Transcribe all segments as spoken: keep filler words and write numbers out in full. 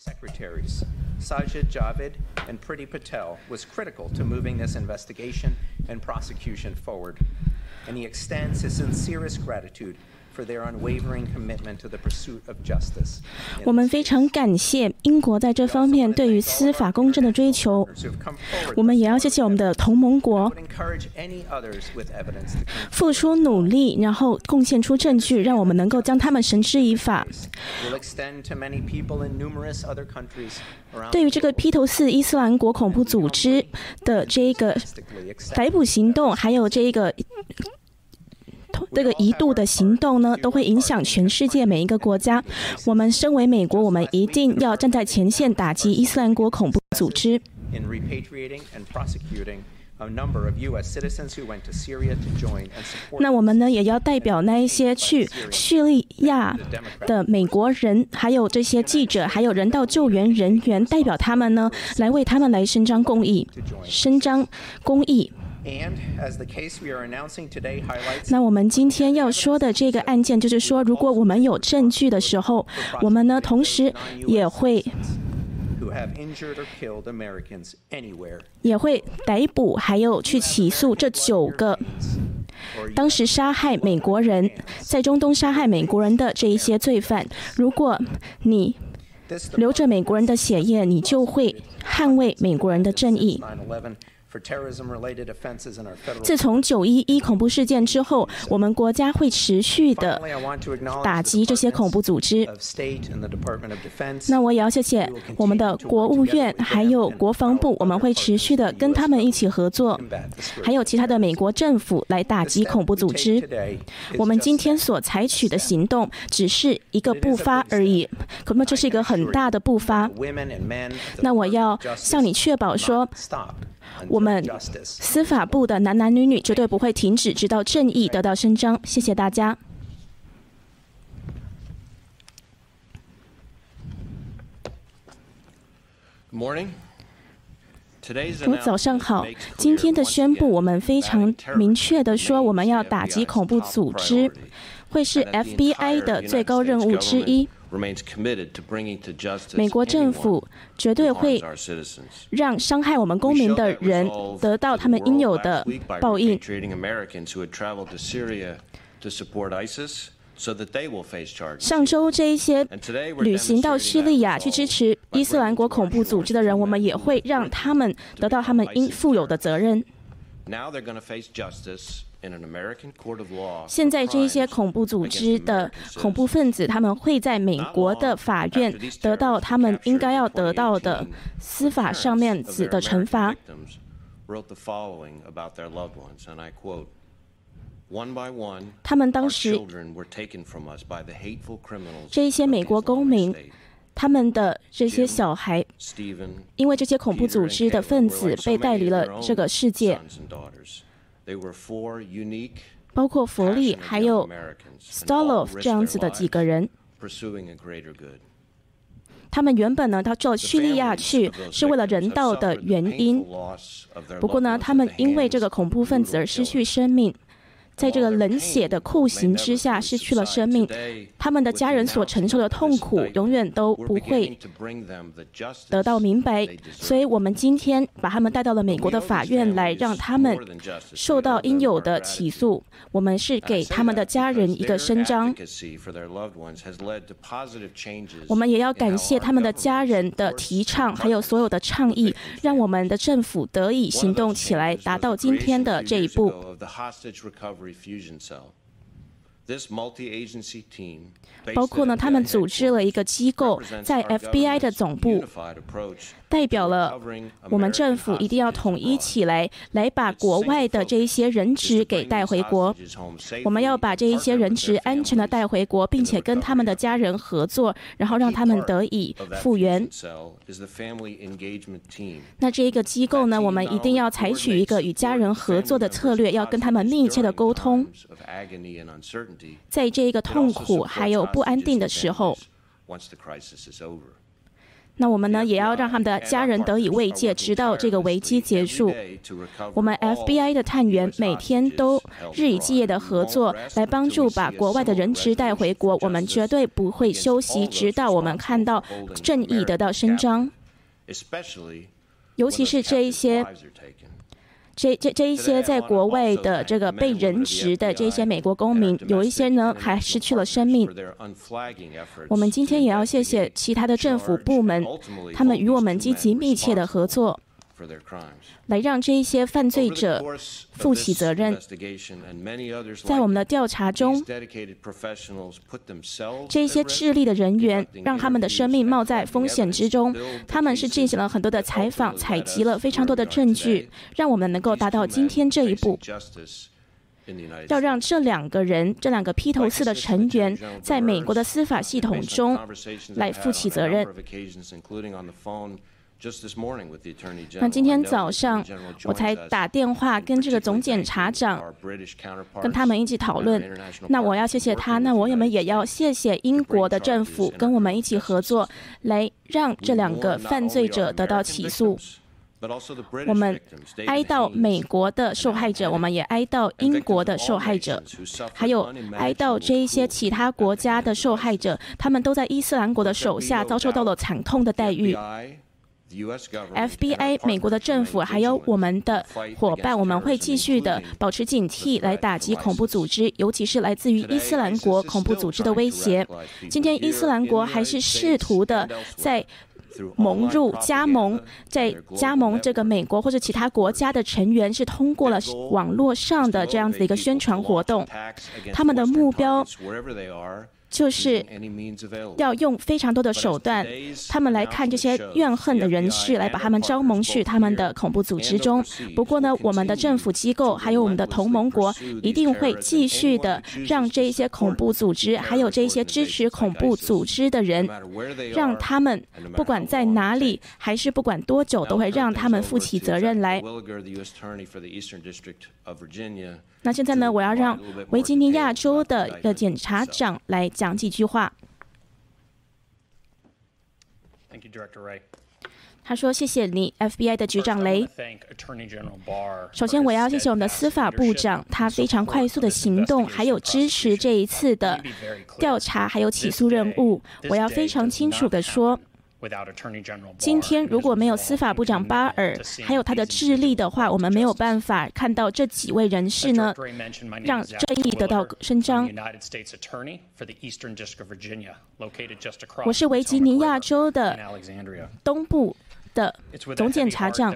Secretaries Sajid Javid and Priti Patel was critical to moving this investigation and prosecution forward, and he extends his sincerest gratitude for their unwavering commitment to the pursuit of justice. 我们非常感谢英国在这方面对于司法公正的追求。我们也要谢谢我们的同盟国，付出努力，然后贡献出证据，让我们能够将他们绳之以法。对于这个披头四伊斯兰国恐怖组织的这一个逮捕行动，还有这一个。这个一度的行动呢，都会影响全世界每一个国家。我们身为美国，我们一定要站在前线打击伊斯兰国恐怖组织。那我们呢，也要代表那一些去叙利亚的美国人，还有这些记者，还有人道救援人员，代表他们呢，来为他们来伸张公义，伸张公义。那我们今天要说的这个案件，就是说，如果我们有证据的时候，我们呢，同时也会也会逮捕，还有去起诉这九个当时杀害美国人，在中东杀害美国人的这一些罪犯。如果你流着美国人的血液，你就会捍卫美国人的正义。自从九一一恐怖事件之后，我们国家会持续的打击这些恐怖组织。那我也要谢谢我们的国务院还有国防部，我们会持续的跟他们一起合作，还有其他的美国政府来打击恐怖组织。我们今天所采取的行动只是一个步伐而已，可是这是一个很大的步伐。那我要向你确保说，我们司法部的男男女女绝对不会停止，直到正义得到伸张。谢谢大家。Good morning. 早上好，今天的宣布我们非常明确的说，我们要打击恐怖组织，会是 F B I 的最高任务之一。美国政府绝对会让伤害我们公民的人得到他们应有的报应。上周这一些旅行到叙利亚去支持伊斯兰国恐怖组织的人，我们也会让他们得到他们应负有的责任。现在这些恐怖组织的恐怖分子，他们会在美国的法院得到他们应该要得到的司法上面的惩罚。他们当时，这些美国公民，他们的这些小孩，因为这些恐怖组织的分子被带离了这个世界。包括佛利还有 Stoloff 这样子的几个人，他们原本呢，他到叙利亚去是为了人道的原因，不过呢，他们因为这个恐怖分子而失去生命，在这个冷血的酷刑之下失去了生命，他们的家人所承受的痛苦永远都不会得到明白，所以我们今天把他们带到了美国的法院来，让他们受到应有的起诉。我们是给他们的家人一个伸张。我们也要感谢他们的家人的提倡，还有所有的倡议，让我们的政府得以行动起来，达到今天的这一步。包括呢，他们组织了一个机构，在 F B I 的总部，代表了我们政府一定要统一起来，来把国外的这一些人质给带回国。我们要把这一些人质安全的带回国，并且跟他们的家人合作，然后让他们得以复原。那这一个机构呢，我们一定要采取一个与家人合作的策略，要跟他们密切的沟通。在这个痛苦还有不安定的时候，那我们呢，也要让他们的家人得以慰藉，直到这个危机结束。我们 F B I 的探员每天都日以继夜的合作，来帮助把国外的人质带回国。我们绝对不会休息，直到我们看到正义得到伸张。尤其是这一些。 这这这一些在国外的这个被人质的这些美国公民，有一些呢还失去了生命。我们今天也要谢谢其他的政府部门，他们与我们积极密切的合作，来让这一些犯罪者负起责任。在我们的调查中，这些智力的人员让他们的生命冒在风险之中。他们是进行了很多的采访，采集了非常多的证据，让我们能够达到今天这一步。要让这两个人，这两个披头士的成员，在美国的司法系统中来负起责任。 那今天早上，我才打电话跟这个总检察长，跟他们一起讨论。那我要谢谢他，那我们也要谢谢英国的政府跟我们一起合作，来让这两个犯罪者得到起诉。我们哀悼美国的受害者，我们也哀悼英国的受害者，还有哀悼这一些其他国家的受害者，他们都在伊斯兰国的手下遭受到了惨痛的待遇。 F B I、美国的政府还有我们的伙伴，我们会继续的保持警惕，来打击恐怖组织，尤其是来自于伊斯兰国恐怖组织的威胁。今天，伊斯兰国还是试图的在蒙入加盟，在加盟这个美国或者其他国家的成员，是通过了网络上的这样子一个宣传活动，他们的目标。 就是要用非常多的手段，他们来看这些怨恨的人士，来把他们招募去他们的恐怖组织中。不过呢，我们的政府机构还有我们的同盟国一定会继续的让这些恐怖组织，还有这些支持恐怖组织的人，让他们不管在哪里，还是不管多久，都会让他们负起责任来。 那现在呢，我要让维吉尼亚州的一个检察长来讲几句话。他说：“谢谢你 ，F B I 的局长雷。首先，我要谢谢我们的司法部长，他非常快速的行动，还有支持这一次的调查还有起诉任务。我要非常清楚的说。” 今天如果没有司法部长巴尔还有他的智力的话，我们没有办法看到这几位人士呢，让正义得到伸张。我是维吉尼亚州的东部的总检察长。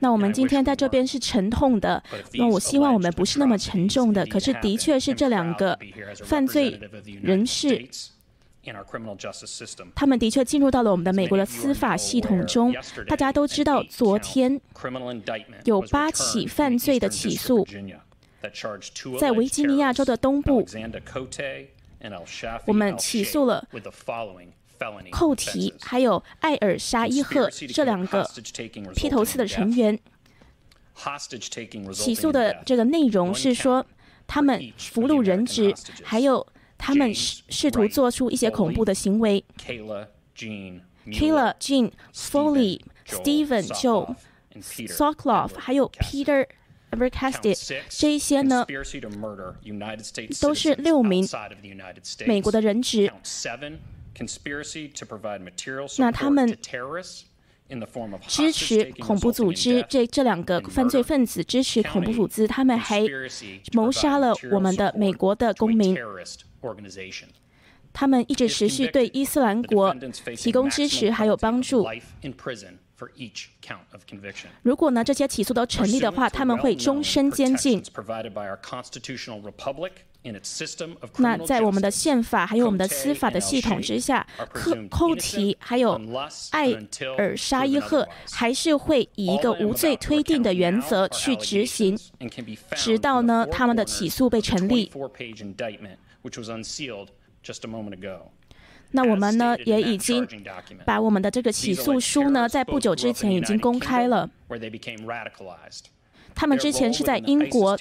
那我们今天在这边是沉痛的，那我希望我们不是那么沉重的。可是的确是这两个犯罪人士。 他们的确进入到了我们的美国的司法系统中。大家都知道，昨天有八起犯罪的起诉，在维吉尼亚州的东部，我们起诉了寇提还有艾尔沙伊赫这两个披头士的成员。起诉的这个内容是说，他们俘虏人质，还有。 他们试试图做出一些恐怖的行为。Kayla Jean Foley、Stephen Joe Sockloff， 还有 Peter Sockloff， 这一些呢，都是六名美国的人质。那他们。 支持恐怖组织，这这两个犯罪分子支持恐怖组织，他们还谋杀了我们的美国的公民。他们一直持续对伊斯兰国提供支持，还有帮助。如果呢这些起诉都成立的话，他们会终身监禁。 那在我们的宪法还有我们的司法的系统之下，寇寇提还有艾尔沙伊赫还是会以一个无罪推定的原则去执行，直到呢他们的起诉被成立。那我们呢也已经把我们的这个起诉书呢在不久之前已经公开了。 他们之前是在英国，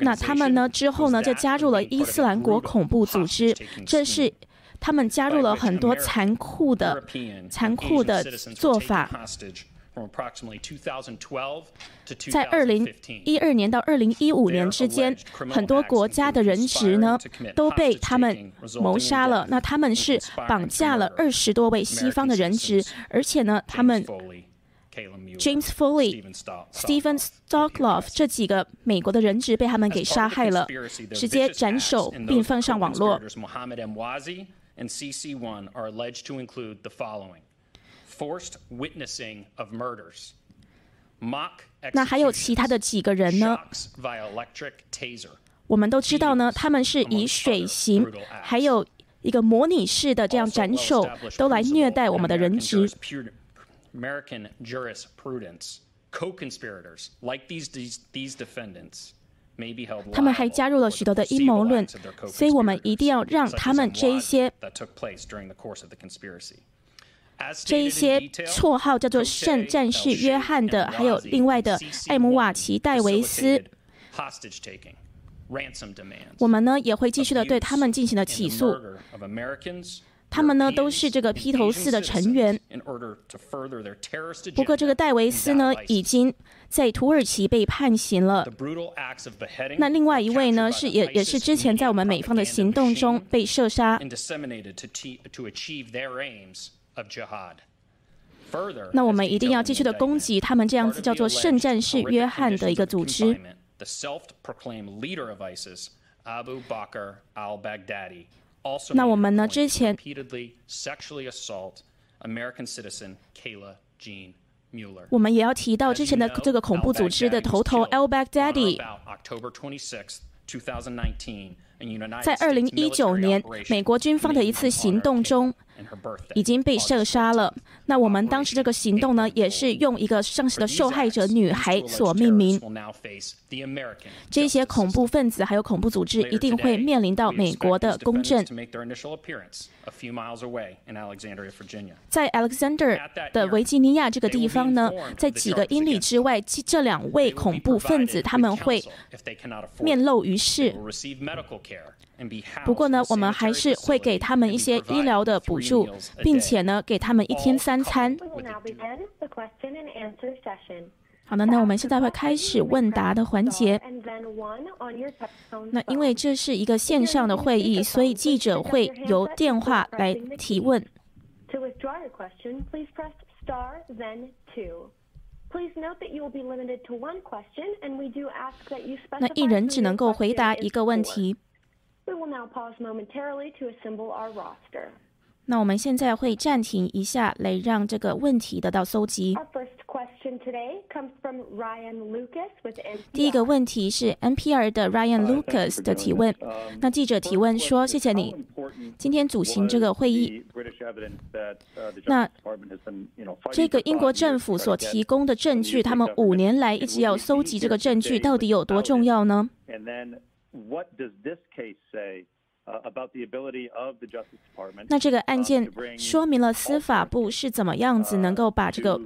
那他们呢之后呢就加入了伊斯兰国恐怖组织，这是他们加入了很多残酷的、残酷的做法。在二零一二年到二零一五年之间，很多国家的人质呢都被他们谋杀了。那他们是绑架了二十多位西方的人质，而且呢，他们 James Foley、Stephen Sotloff 这几个美国的人质被他们给杀害了，直接斩首并放上网络。那还有其他的几个人呢？我们都知道呢，他们是以水刑，还有一个模拟式的这样斩首，都来虐待我们的人质。American jurisprudence, co-conspirators like these these defendants may be held liable. 他们还加入了许多的阴谋论，所以我们一定要让他们这一些这一些绰号叫做圣战士约翰的，还有另外的艾姆瓦奇、戴维斯。我们呢也会继续的对他们进行了起诉。他们呢都是这个披头士的成员。不过，这个戴维斯呢已经在土耳其被判刑了。那另外一位呢是也也是之前在我们美方的行动中被射杀。那我们一定要继续的攻击他们这样子叫做圣战士约翰的一个组织。那我们呢？之前我们也要提到之前的这个恐怖组织的头头 Al Baghdadi。在二零一九年，美国军方的一次行动中，已经被射杀了。那我们当时这个行动呢，也是用一个当时的受害者女孩所命名。这些恐怖分子还有恐怖组织一定会面临到美国的公正。在 Alexander 的维吉尼亚这个地方呢，在几个英里之外，这两位恐怖分子他们会面露于世。不过呢，我们还是会给他们一些医疗的补助，并且呢，给他们一天三餐。好的，那我们现在会开始问答的环节。那因为这是一个线上的会议，所以记者会由电话来提问。那一人只能够回答一个问题。那我们现在会暂停一下，来让这个问题得到搜集。第一个问题是 N P R 的 Ryan Lucas 的提问。那记者提问说：“谢谢你，今天主行这个会议。那这个英国政府所提供的证据，他们五年来一直要搜集这个证据，到底有多重要呢？” What does this case say about the ability of the Justice Department? 那这个案件说明了司法部是怎么样子能够把这个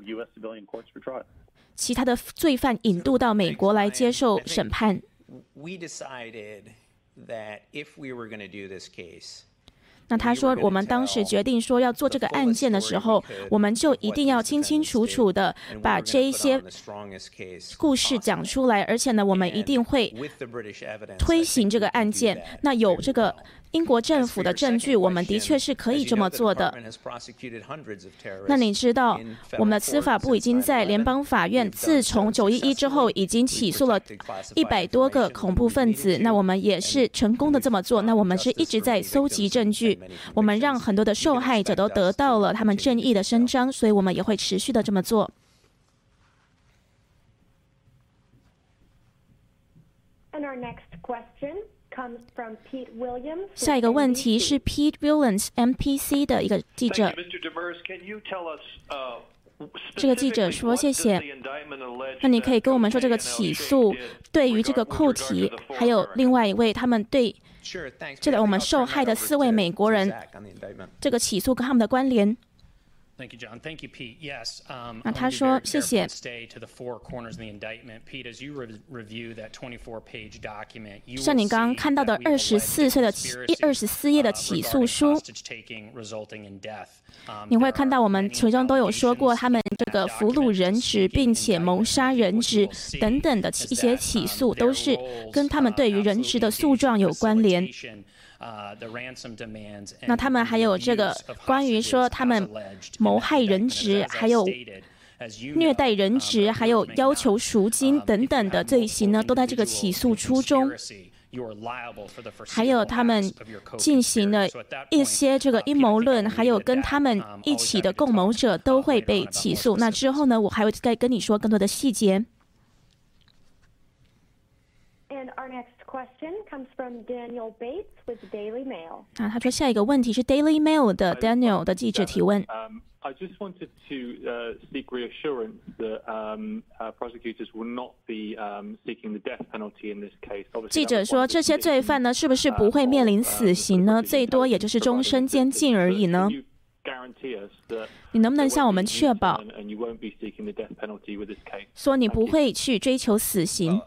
其他的罪犯引渡到美国来接受审判。那他说，我们当时决定说要做这个案件的时候，我们就一定要清清楚楚的把这一些故事讲出来，而且呢，我们一定会推行这个案件。那有这个英国政府的证据，我们的确是可以这么做的。那你知道，我们的司法部已经在联邦法院自从九一一之后，已经起诉了一百多个恐怖分子。那我们也是成功的这么做。那我们是一直在搜集证据，我们让很多的受害者都得到了他们正义的伸张，所以我们也会持续的这么做。And our next question.下一个问题是 Pete Williams M P C 的一个记者。这个记者说：“谢谢。那你可以跟我们说这个起诉对于这个扣题，还有另外一位他们对这个我们受害的四位美国人这个起诉跟他们的关联。” Thank you, John. Thank you, Pete. Yes. Um, 那他说谢谢。像你刚刚看到的二十四岁的一二十四页的起诉书，你会看到我们其中都有说过他们这个俘虏人质并且谋杀人质等等的一些起诉，都是跟他们对于人质的诉状有关联。那他们还有这个关于说他们谋害人质，还有虐待人质，还有要求赎金等等的罪行呢，都在这个起诉书中。还有他们进行了一些这个阴谋论，还有跟他们一起的共谋者都会被起诉。那之后呢，我还会再跟你说更多的细节。And our next question comes from Daniel Bates with Daily Mail. 啊，他说下一个问题是 Daily Mail 的 Daniel 的记者提问。I just wanted to seek reassurance that prosecutors will not be seeking the death penalty in this case. 记者说，这些罪犯呢，是不是不会面临死刑呢？最多也就是终身监禁而已呢？你能不能向我们确保，说你不会去追求死刑？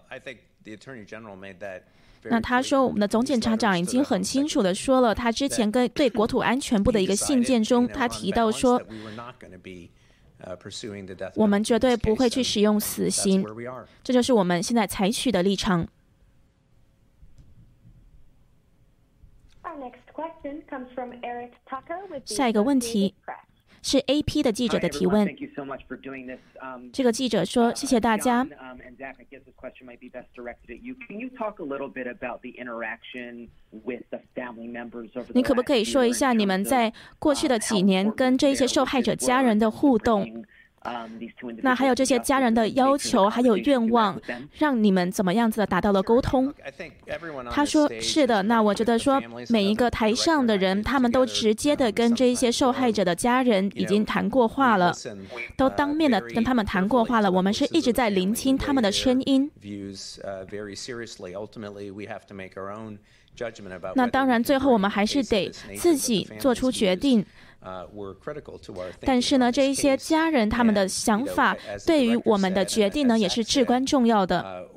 那他说，我们的总检察长已经很清楚的说了，他之前跟对国土安全部的一个信件中，他提到说，我们绝对不会去使用死刑，这就是我们现在采取的立场。下一个问题是 A P 的记者的提问。这个记者说：“谢谢大家。”你可不可以说一下你们在过去的几年跟这些受害者家人的互动？那还有这些家人的要求还有愿望，让你们怎么样子的达到了沟通？他说是的，那我觉得说每一个台上的人，他们都直接的跟这些受害者的家人已经谈过话了，都当面的跟他们谈过话了，我们是一直在聆听他们的声音。那当然最后我们还是得自己做出决定，但是呢，这一些家人他们的想法对于我们的决定呢也是至关重要的。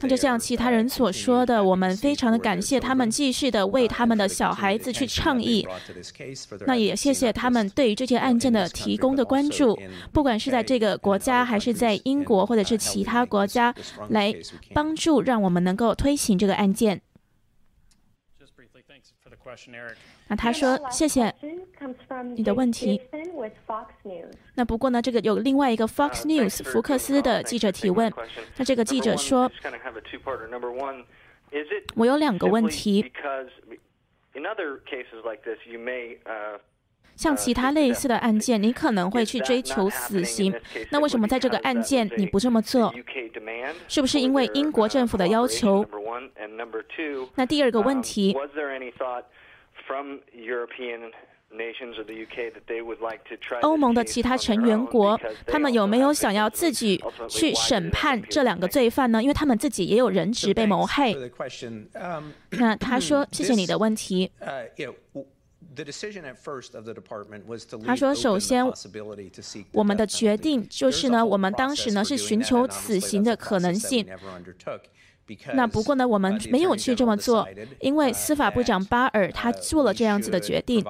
那就像其他人所说的，我们非常的感谢他们继续的为他们的小孩子去倡议，那也谢谢他们对于这些案件的提供的关注，不管是在这个国家还是在英国或者是其他国家，来帮助让我们能够推行这个案件。那他说谢谢你的问题。那不过呢，这个有另外一个 Fox News 福克斯的记者提问。那这个记者说，我有两个问题。像其他类似的案件，你可能会去追求死刑，那为什么在这个案件你不这么做？是不是因为英国政府的要求？那第二个问题，欧盟的其他成员国，他们有没有想要自己去审判这两个罪犯呢？因为他们自己也有人质被谋害。那他说，谢谢你的问题。他说：“首先，我们的决定就是呢，我们当时呢是寻求死刑的可能性。那不过呢，我们没有去这么做，因为司法部长巴尔他做了这样子的决定。”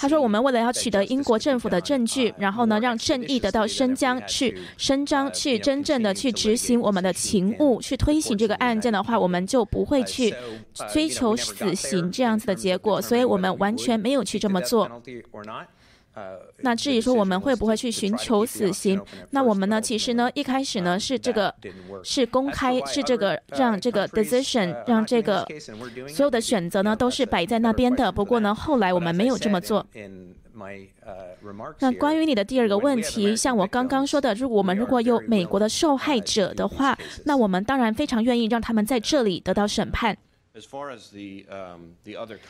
他说：“我们为了要取得英国政府的证据，然后呢，让正义得到伸张，去伸张，去真正的去执行我们的勤务，去推行这个案件的话，我们就不会去追求死刑这样子的结果，所以我们完全没有去这么做。”那至于说我们会不会去寻求死刑，那我们呢，其实呢，一开始呢是这个是公开，是这个让这个 decision， 让这个所有的选择呢都是摆在那边的。不过呢，后来我们没有这么做。那关于你的第二个问题，像我刚刚说的，如果我们如果有美国的受害者的话，那我们当然非常愿意让他们在这里得到审判。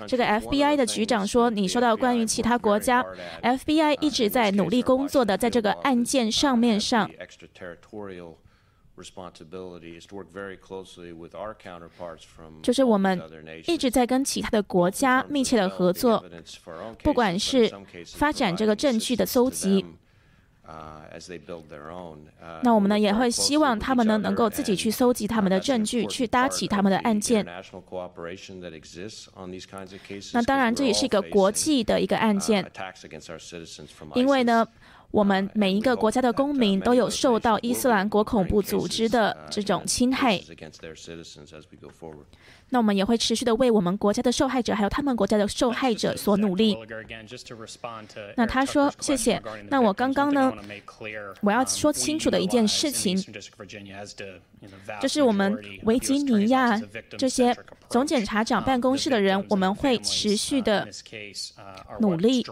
这个 F B I 的局长说，你说到关于其他国家 ，F B I 一直在努力工作的，在这个案件上面上。就是我们一直在跟其他的国家密切的合作，不管是发展这个证据的搜集，那我们呢也会希望他们呢能够自己去搜集他们的证据，去搭起他们的案件。那当然这也是一个国际的一个案件，因为呢我们每一个国家的公民都有受到伊斯兰国恐怖组织的这种侵害。那我们也会持续的为我们国家的受害者还有他们国家的受害者所努力。那他说谢谢。那我刚刚呢我要说清楚的一件事情，就是我们维吉尼亚这些总检察长办公室的人，我们会持续的努力。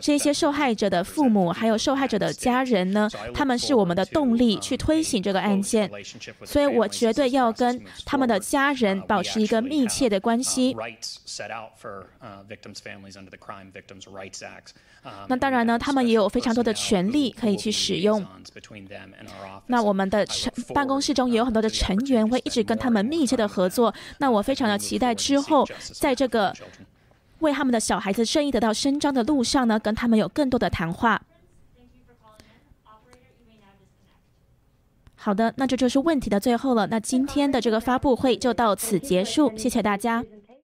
这些受害者的父母还有受害者的家人呢，他们是我们的动力去推行这个案件，所以我绝对要跟他们的家人保持一个密切的关系。那当然呢，他们也有非常多的权利可以去使用。那我们的办公室中也有很多的成员会一直跟他们密切的合作。那我非常的期待之后在这个为他们的小孩子正义得到伸张的路上呢，跟他们有更多的谈话。好的，那这就是问题的最后了。那今天的这个发布会就到此结束，谢谢大家。